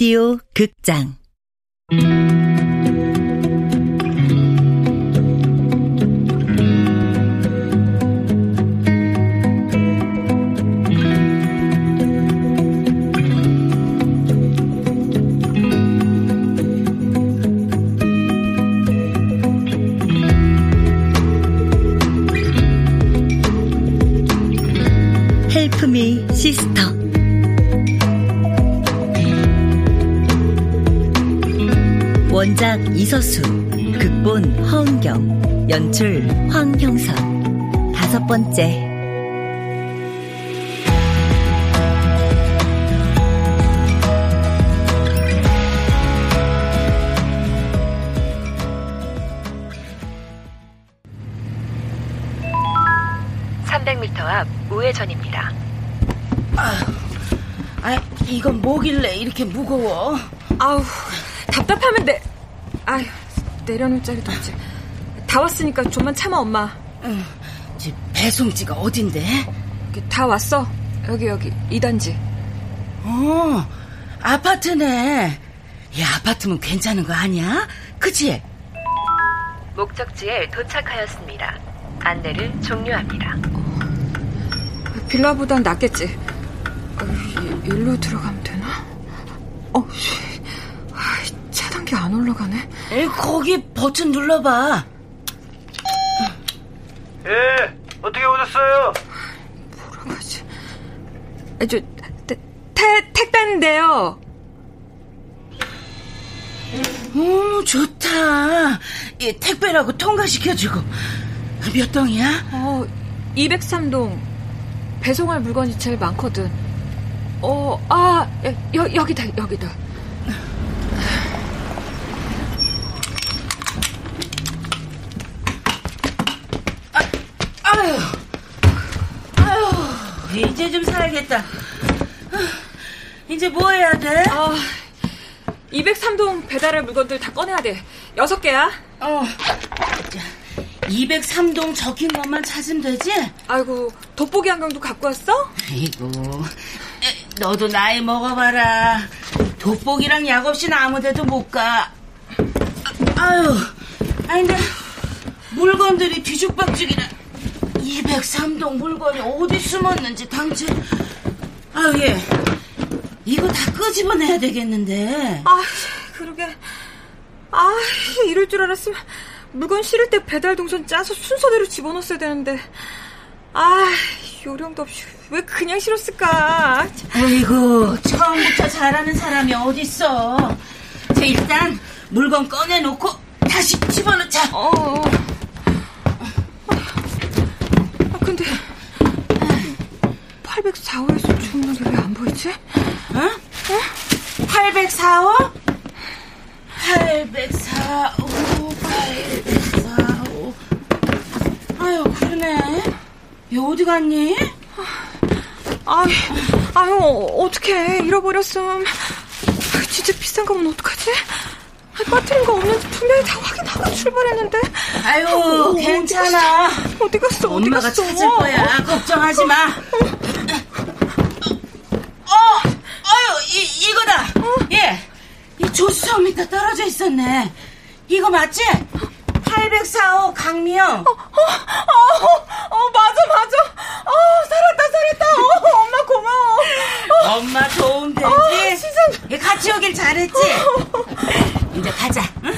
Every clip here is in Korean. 라디오 극장 help me sister 원작 이서수, 극본 허은경, 연출 황형선. 5번째. 우회전입니다. 이건 뭐길래 이렇게 무거워? 아우, 답답하면 내려놓을 자리도 없지. 다 왔으니까 좀만 참아, 엄마. 응, 배송지가 어딘데? 다 왔어. 여기 2단지. 아파트네. 이 아파트면 괜찮은 거 아니야? 그치? 목적지에 도착하였습니다. 안내를 종료합니다. 빌라보단 낫겠지. 일로 들어가면 되나? 차단기 안 올라가네. 거기 버튼 눌러봐. 예, 어떻게 오셨어요? 뭐라고 하지? 택배인데요. 좋다. 택배라고 통과시켜주고. 몇 동이야? 203동. 배송할 물건이 제일 많거든. 여기다. 아유, 이제 좀 살겠다. 이제 뭐 해야 돼? 203동 배달할 물건들 다 꺼내야 돼. 6개야. 203동 적힌 것만 찾으면 되지? 아이고, 돋보기 안경도 갖고 왔어? 아이고, 너도 나이 먹어봐라. 돋보기랑 약 없이는 아무 데도 못 가. 근데 물건들이 뒤죽박죽이라. 203동 물건이 어디 숨었는지 당최. 이거 다 끄집어내야 되겠는데. 그러게. 이럴 줄 알았으면 물건 실을 때 배달 동선 짜서 순서대로 집어넣었어야 되는데. 요령도 없이 왜 그냥 실었을까. 아이고, 처음부터 잘하는 사람이 어딨어. 일단 물건 꺼내놓고 다시 집어넣자. 근데 804호에서 주문이 왜 안 보이지? 어? 804호? 804호. 그러네. 야, 어디 갔니? 어떡해. 잃어버렸음. 진짜 비싼 거면 어떡하지? 빠뜨린 거 없는지 분명히 다 확인하고 출발했는데. 괜찮아. 어디 갔어? 엄마가 찾을 거야. 걱정하지 마. 이거다. 이 조수석 밑에 떨어져 있었네. 이거 맞지? 804호 강미영. 맞아. 살았다. 엄마 고마워. 엄마 도움 되지? 세상에. 같이 오길 잘했지? 이제 가자. 응?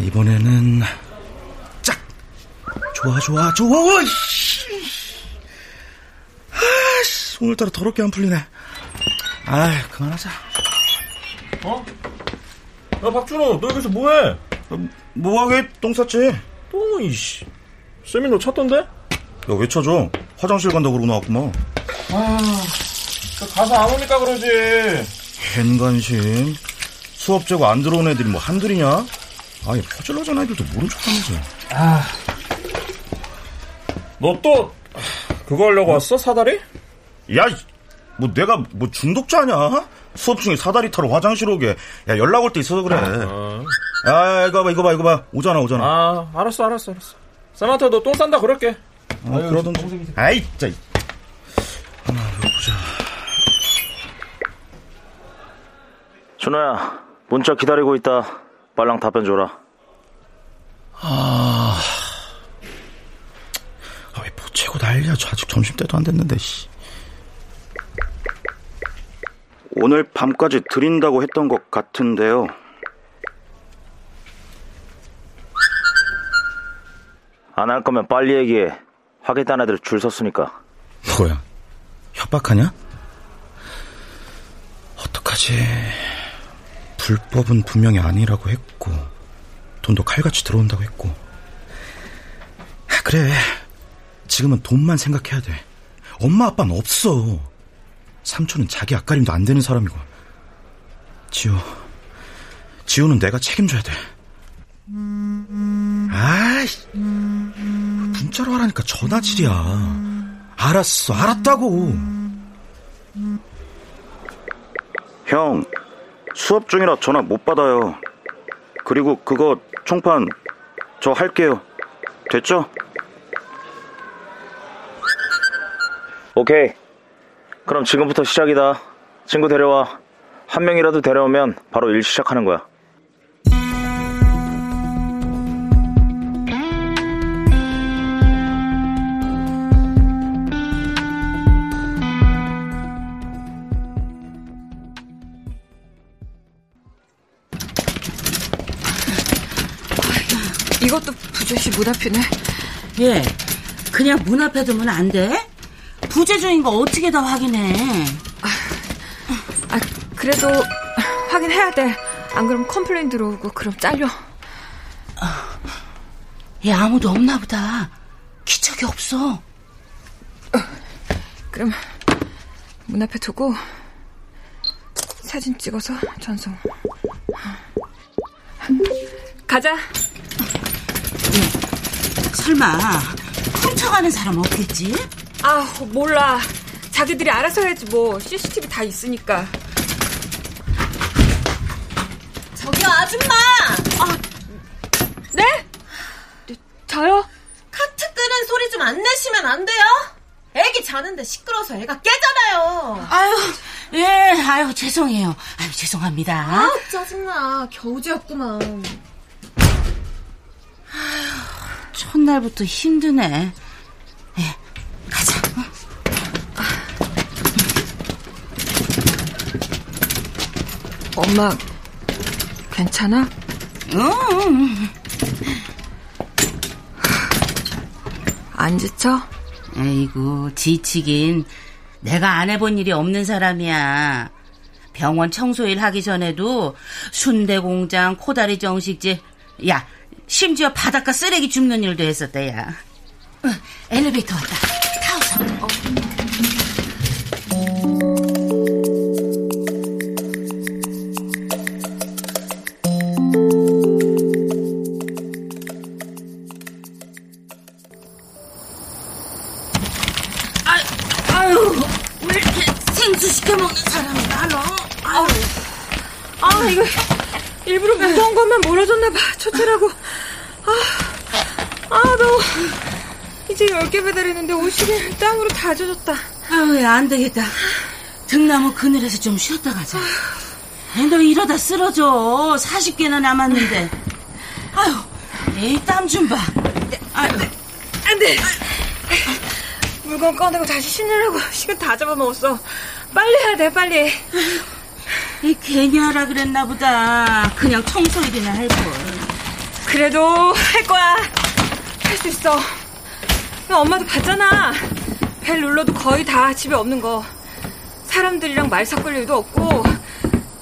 이번에는 짝. 좋아. 오늘따라 더럽게 안 풀리네. 그만하자. 야, 박준호, 너 여기서 뭐해? 뭐하게? 똥 쌌지. 똥이씨. 쌤이 너 찾던데? 야, 왜 찾아? 화장실 간다고 그러고 나왔구만. 가서 안 오니까 그러지. 갠간심. 수업 재고 안 들어오는 애들이 뭐 한둘이냐? 아니 퍼질러 전 애들도 모른 척하면서. 아, 너 또 그거 하려고 왔어? 사다리? 야, 뭐 내가 뭐 중독자냐? 수업 중에 사다리 타러 화장실 오게. 야, 연락 올 때 있어서 그래. 아, 이거 봐. 오잖아. 아, 알았어. 쌤한테 너 똥 싼다 그럴게. 아, 그러던지. 아이, 진짜. 하나 보자. 준호야, 문자 기다리고 있다. 빨랑 답변 줘라. 아, 왜 보채고 난리야. 아직 점심때도 안 됐는데. 씨. 오늘 밤까지 드린다고 했던 것 같은데요. 안 할 거면 빨리 얘기해. 하겠다는 애들 줄 섰으니까. 뭐야, 협박하냐? 어떡하지. 불법은 분명히 아니라고 했고 돈도 칼같이 들어온다고 했고. 그래, 지금은 돈만 생각해야 돼. 엄마 아빠는 없어. 삼촌은 자기 앞가림도 안 되는 사람이고. 지호는 내가 책임져야 돼. 아이씨, 문자로 하라니까 전화질이야. 알았어, 알았다고. 형, 수업 중이라 전화 못 받아요. 그리고 그거 총판 저 할게요. 됐죠? 오케이, 그럼 지금부터 시작이다. 친구 데려와. 한 명이라도 데려오면 바로 일 시작하는 거야. 이것도 부재시 문 앞이네. 예, 그냥 문 앞에 두면 안 돼? 부재중인 거 어떻게 다 확인해? 아, 그래도 확인해야 돼. 안 그럼 컴플레인 들어오고 그럼 잘려. 얘 아무도 없나 보다. 기척이 없어. 그럼 문 앞에 두고 사진 찍어서 전송. 가자. 설마 훔쳐가는 사람 없겠지? 아, 몰라. 자기들이 알아서 해야지 뭐. CCTV 다 있으니까. 저기요, 아줌마. 아, 네? 저요? 카트 끄는 소리 좀 안 내시면 안 돼요? 애기 자는데 시끄러워서 애가 깨잖아요. 아유, 예, 아유, 죄송해요. 아유, 죄송합니다. 아, 짜증나. 겨우지였구만. 아휴, 첫날부터 힘드네. 예, 가자. 어? 엄마, 괜찮아? 응. 안 지쳐? 아이고, 지치긴. 내가 안 해본 일이 없는 사람이야. 병원 청소일 하기 전에도 순대 공장, 코다리 정식집, 야, 심지어 바닷가 쓰레기 줍는 일도 했었다. 야, 엘리베이터 왔다. 타오서. 아유, 왜 이렇게 생수 시켜 먹는 사람이 많아? 아유, 아, 이거 일부러 무거운 것만 몰아줬나 봐. 초짜라고. 아, 더워. 이제 10개 배달했는데 옷이 땅으로 다 젖었다. 아유, 안 되겠다. 등나무 그늘에서 좀 쉬었다 가자. 아유, 너 이러다 쓰러져. 40개나 남았는데. 아유, 에이, 땀 좀 봐. 아유, 안 돼. 물건 꺼내고 다시 신으라고 시간 다 잡아먹었어. 빨리 해야 돼, 빨리. 아유, 괜히 하라 그랬나 보다. 그냥 청소일이나 할 걸. 그래도 할 거야. 할 수 있어. 엄마도 봤잖아. 벨 눌러도 거의 다 집에 없는 거. 사람들이랑 말 섞을 일도 없고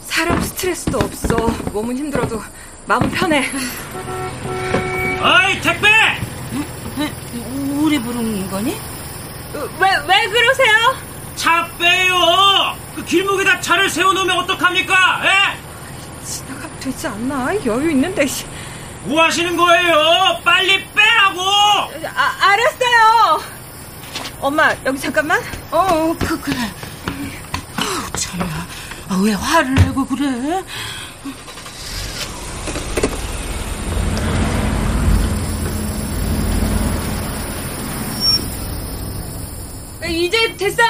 사람 스트레스도 없어. 몸은 힘들어도 마음은 편해. 어이, 택배! 응? 왜 우리 부르는 거니? 왜 그러세요? 차 빼요! 그 길목에다 차를 세워놓으면 어떡합니까? 에? 지나가면 되지 않나? 여유 있는데. 뭐 하시는 거예요? 빨리 빼라고! 알았어요! 엄마, 여기 잠깐만. 그래. 아우, 참아. 왜 화를 내고 그래? 이제 됐어요?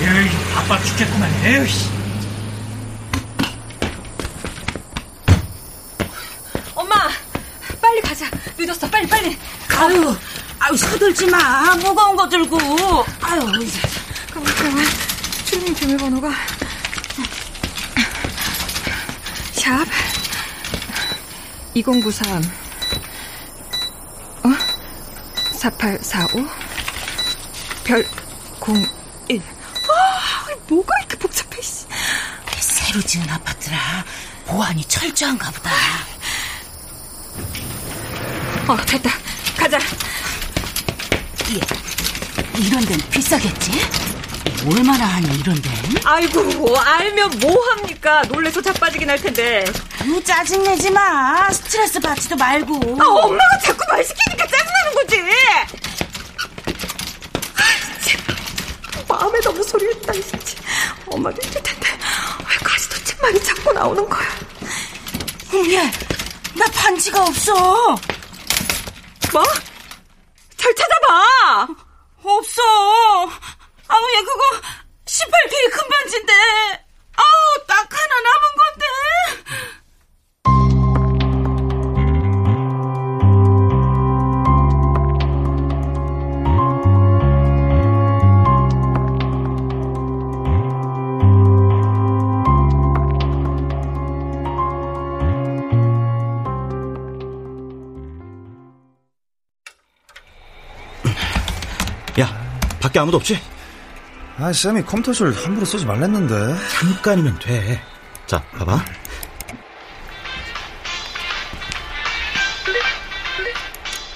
에이, 바빠 죽겠구만. 에이. 엄마, 빨리 가자. 늦었어. 빨리. 아유, 서둘지 마. 무거운 거 들고. 아유, 잠깐만. 출입문 비밀번호가 샵 2093 4845 별 01. 뭐가 이렇게 복잡해. 새로 지은 아파트라 보안이 철저한가 보다. 됐다. 가자. 이런 데는 비싸겠지? 얼마나 하니 이런 데는? 아이고, 알면 뭐합니까? 놀래서 자빠지긴 할 텐데. 아유, 짜증내지 마. 스트레스 받지도 말고. 엄마가 자꾸 말 시키니까 짜증나는 거지. 마음에 너무 소리를 따지. 엄마도 힘들 텐데. 가지도 참 많이 자꾸 나오는 거야. 얘, 나 반지가 없어. 뭐? 잘 찾아봐. 없어. 아우, 얘 그거 18K 큰 반지인데. 아우, 딱 하나 남은 건데. 밖에 아무도 없지? 아, 쌤이 컴퓨터를 함부로 쓰지 말랬는데. 잠깐이면 돼. 자, 봐봐.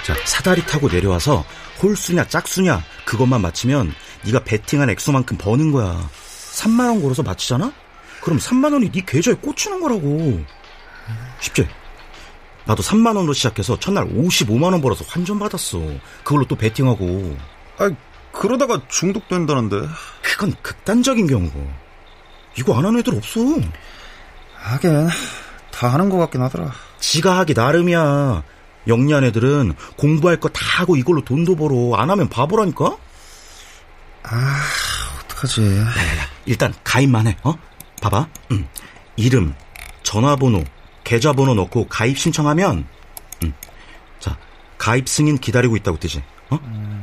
자, 사다리 타고 내려와서 홀수냐 짝수냐 그것만 맞히면 네가 베팅한 액수만큼 버는 거야. 3만 원 걸어서 맞히잖아? 그럼 3만 원이 네 계좌에 꽂히는 거라고. 쉽지? 나도 3만 원으로 시작해서 첫날 55만 원 벌어서 환전 받았어. 그걸로 또 베팅하고. 아이, 그러다가 중독된다는데. 그건 극단적인 경우고. 이거 안 하는 애들 없어. 하긴 다 하는 것 같긴 하더라. 지가 하기 나름이야. 영리한 애들은 공부할 거 다 하고 이걸로 돈도 벌어. 안 하면 바보라니까. 아, 어떡하지. 야, 일단 가입만 해. 봐봐. 이름, 전화번호, 계좌번호 넣고 가입 신청하면. 자, 가입 승인 기다리고 있다고 뜨지.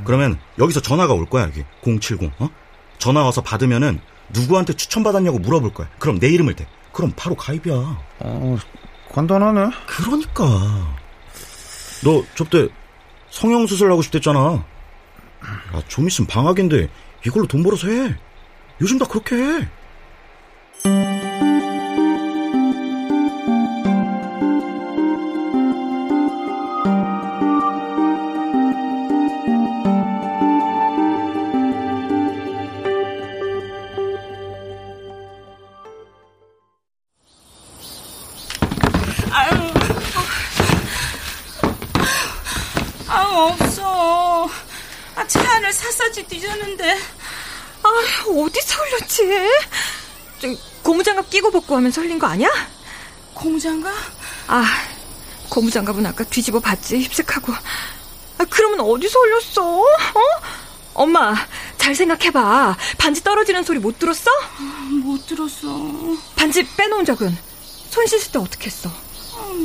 그러면 여기서 전화가 올 거야. 여기 070. 전화 와서 받으면은 누구한테 추천받았냐고 물어볼 거야. 그럼 내 이름을 대. 그럼 바로 가입이야. 간단하네. 그러니까. 너 저때 성형수술 하고 싶댔잖아. 아, 좀 있으면 방학인데 이걸로 돈 벌어서 해. 요즘 다 그렇게 해. 뒤졌는데. 어디서 흘렸지? 고무장갑 끼고 벗고 하면 흘린 거 아니야? 고무장갑? 고무장갑은 아까 뒤집어 봤지, 힙색하고. 그러면 어디서 흘렸어? 엄마, 잘 생각해봐. 반지 떨어지는 소리 못 들었어? 못 들었어. 반지 빼놓은 적은? 손 씻을 때 어떻게 했어?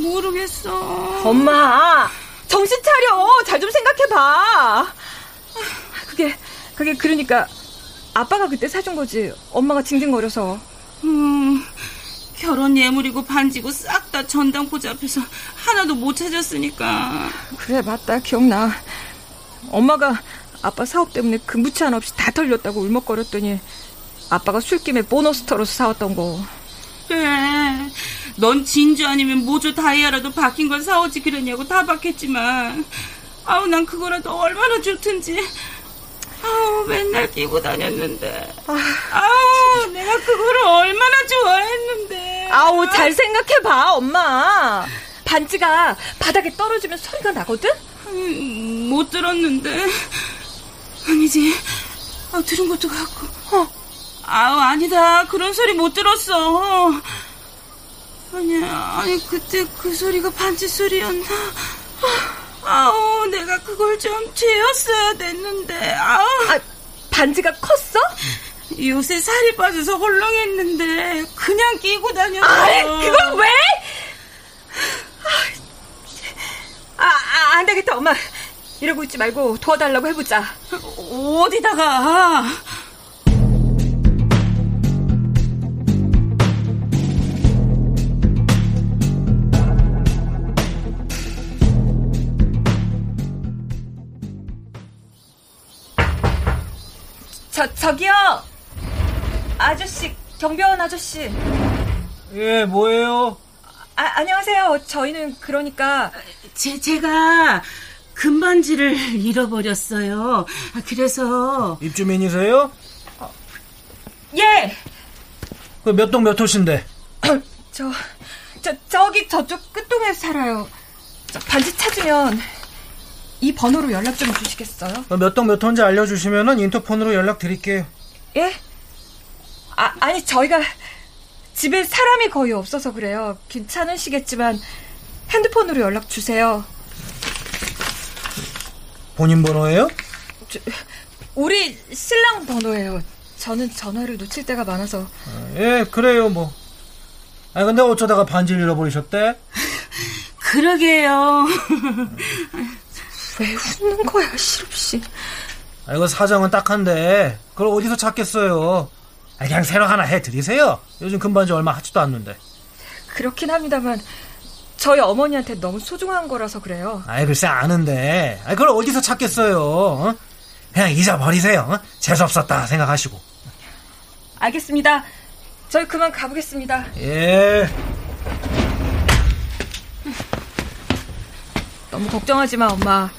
모르겠어. 엄마, 정신 차려. 잘 좀 생각해봐. 그게 그러니까 아빠가 그때 사준 거지. 엄마가 징징거려서. 결혼 예물이고 반지고 싹 다 전당포지 앞에서 하나도 못 찾았으니까. 그래, 맞다. 기억나. 엄마가 아빠 사업 때문에 근무치 하나 없이 다 털렸다고 울먹거렸더니 아빠가 술김에 보너스 털어서 사왔던 거. 그래, 넌 진주 아니면 모조 다이아라도 바뀐 건 사오지 그랬냐고 타박했지만, 난 그거라도 얼마나 좋든지. 아우, 맨날 끼고 다녔는데. 아우, 내가 그거를 얼마나 좋아했는데. 아우, 잘 생각해봐, 엄마. 반지가 바닥에 떨어지면 소리가 나거든? 못 들었는데. 아니지. 아, 들은 것도 같고. 아우, 아니다. 그런 소리 못 들었어. 아니, 그때 그 소리가 반지 소리였나? 아우, 내가 그걸 좀 죄였어야 됐는데. 아우. 아, 반지가 컸어? 요새 살이 빠져서 헐렁했는데 그냥 끼고 다녔어. 아이, 그걸 왜? 안 되겠다, 엄마. 이러고 있지 말고 도와달라고 해보자. 어디다가? 저기요, 아저씨, 경비원 아저씨. 예, 뭐예요? 안녕하세요. 저희는 그러니까 제가 금반지를 잃어버렸어요. 그래서 입주민이세요? 예. 그 몇 동 몇 호신데? 저기 저쪽 끝동에 살아요. 반지 찾으면 이 번호로 연락 좀 주시겠어요? 몇 동 몇 호인지 알려주시면은 인터폰으로 연락 드릴게요. 예? 아니 저희가 집에 사람이 거의 없어서 그래요. 괜찮으시겠지만 핸드폰으로 연락 주세요. 본인 번호예요? 우리 신랑 번호예요. 저는 전화를 놓칠 때가 많아서. 예, 그래요 뭐. 아, 근데 어쩌다가 반지를 잃어버리셨대? 그러게요. 왜 웃는 거야, 실없이. 아, 이거 사정은 딱한데 그걸 어디서 찾겠어요. 아, 그냥 새로 하나 해드리세요. 요즘 금반지 얼마 하지도 않는데. 그렇긴 합니다만 저희 어머니한테 너무 소중한 거라서 그래요. 아이, 글쎄 아는데. 아, 그걸 어디서 찾겠어요. 어? 그냥 잊어버리세요. 어? 재수없었다 생각하시고. 알겠습니다. 저희 그만 가보겠습니다. 예. 너무 걱정하지 마, 엄마.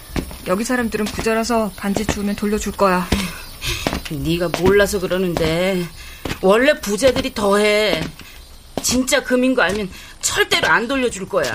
여기 사람들은 부자라서 반지 주우면 돌려줄 거야. 네가 몰라서 그러는데 원래 부자들이 더해. 진짜 금인 거 알면 절대로 안 돌려줄 거야.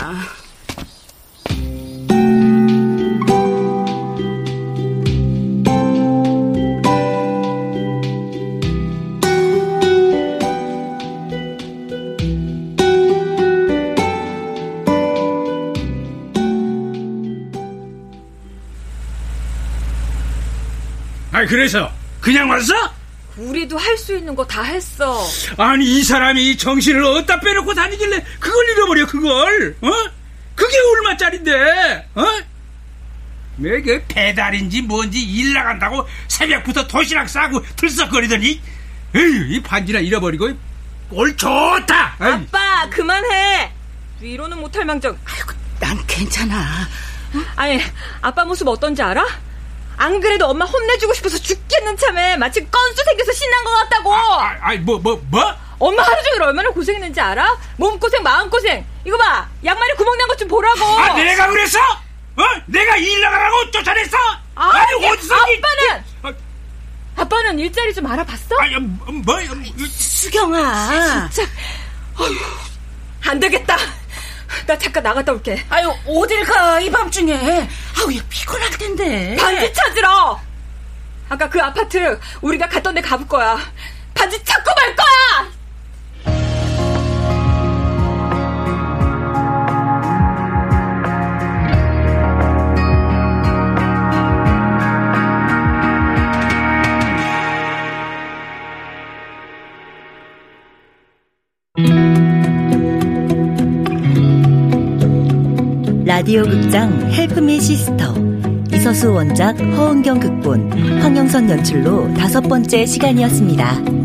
아, 그래서 그냥 왔어? 우리도 할 수 있는 거 다 했어. 아니, 이 사람이 정신을 어디다 빼놓고 다니길래 그걸 잃어버려, 그걸. 어? 그게 얼마짜린데. 어? 이게 배달인지 뭔지 일 나간다고 새벽부터 도시락 싸고 들썩거리더니. 에휴, 이 반지나 잃어버리고. 올 좋다. 아이. 아빠 그만해. 위로는 못할 망정. 아이고, 난 괜찮아. 응? 아니, 아빠 모습 어떤지 알아? 안 그래도 엄마 혼내주고 싶어서 죽겠는 참에 마치 건수 생겨서 신난 것 같다고. 뭐? 엄마 하루 종일 얼마나 고생했는지 알아? 몸고생 마음고생. 이거 봐, 양말에 구멍 난 것 좀 보라고. 아, 내가 그랬어? 어? 내가 일 나가라고 쫓아냈어? 아니, 어디서? 아빠는 일자리 좀 알아봤어? 아니, 뭐? 수경아, 진짜. 어휴, 안 되겠다. 나 잠깐 나갔다 올게. 아유, 어딜 가, 이 밤중에. 아우, 야, 피곤할 텐데. 반지 찾으러! 아까 그 아파트 우리가 갔던 데 가볼 거야. 반지 찾고 말 거야! 라디오 극장 help me sister. 이서수 원작, 허은경 극본, 황형선 연출로 5번째 시간이었습니다.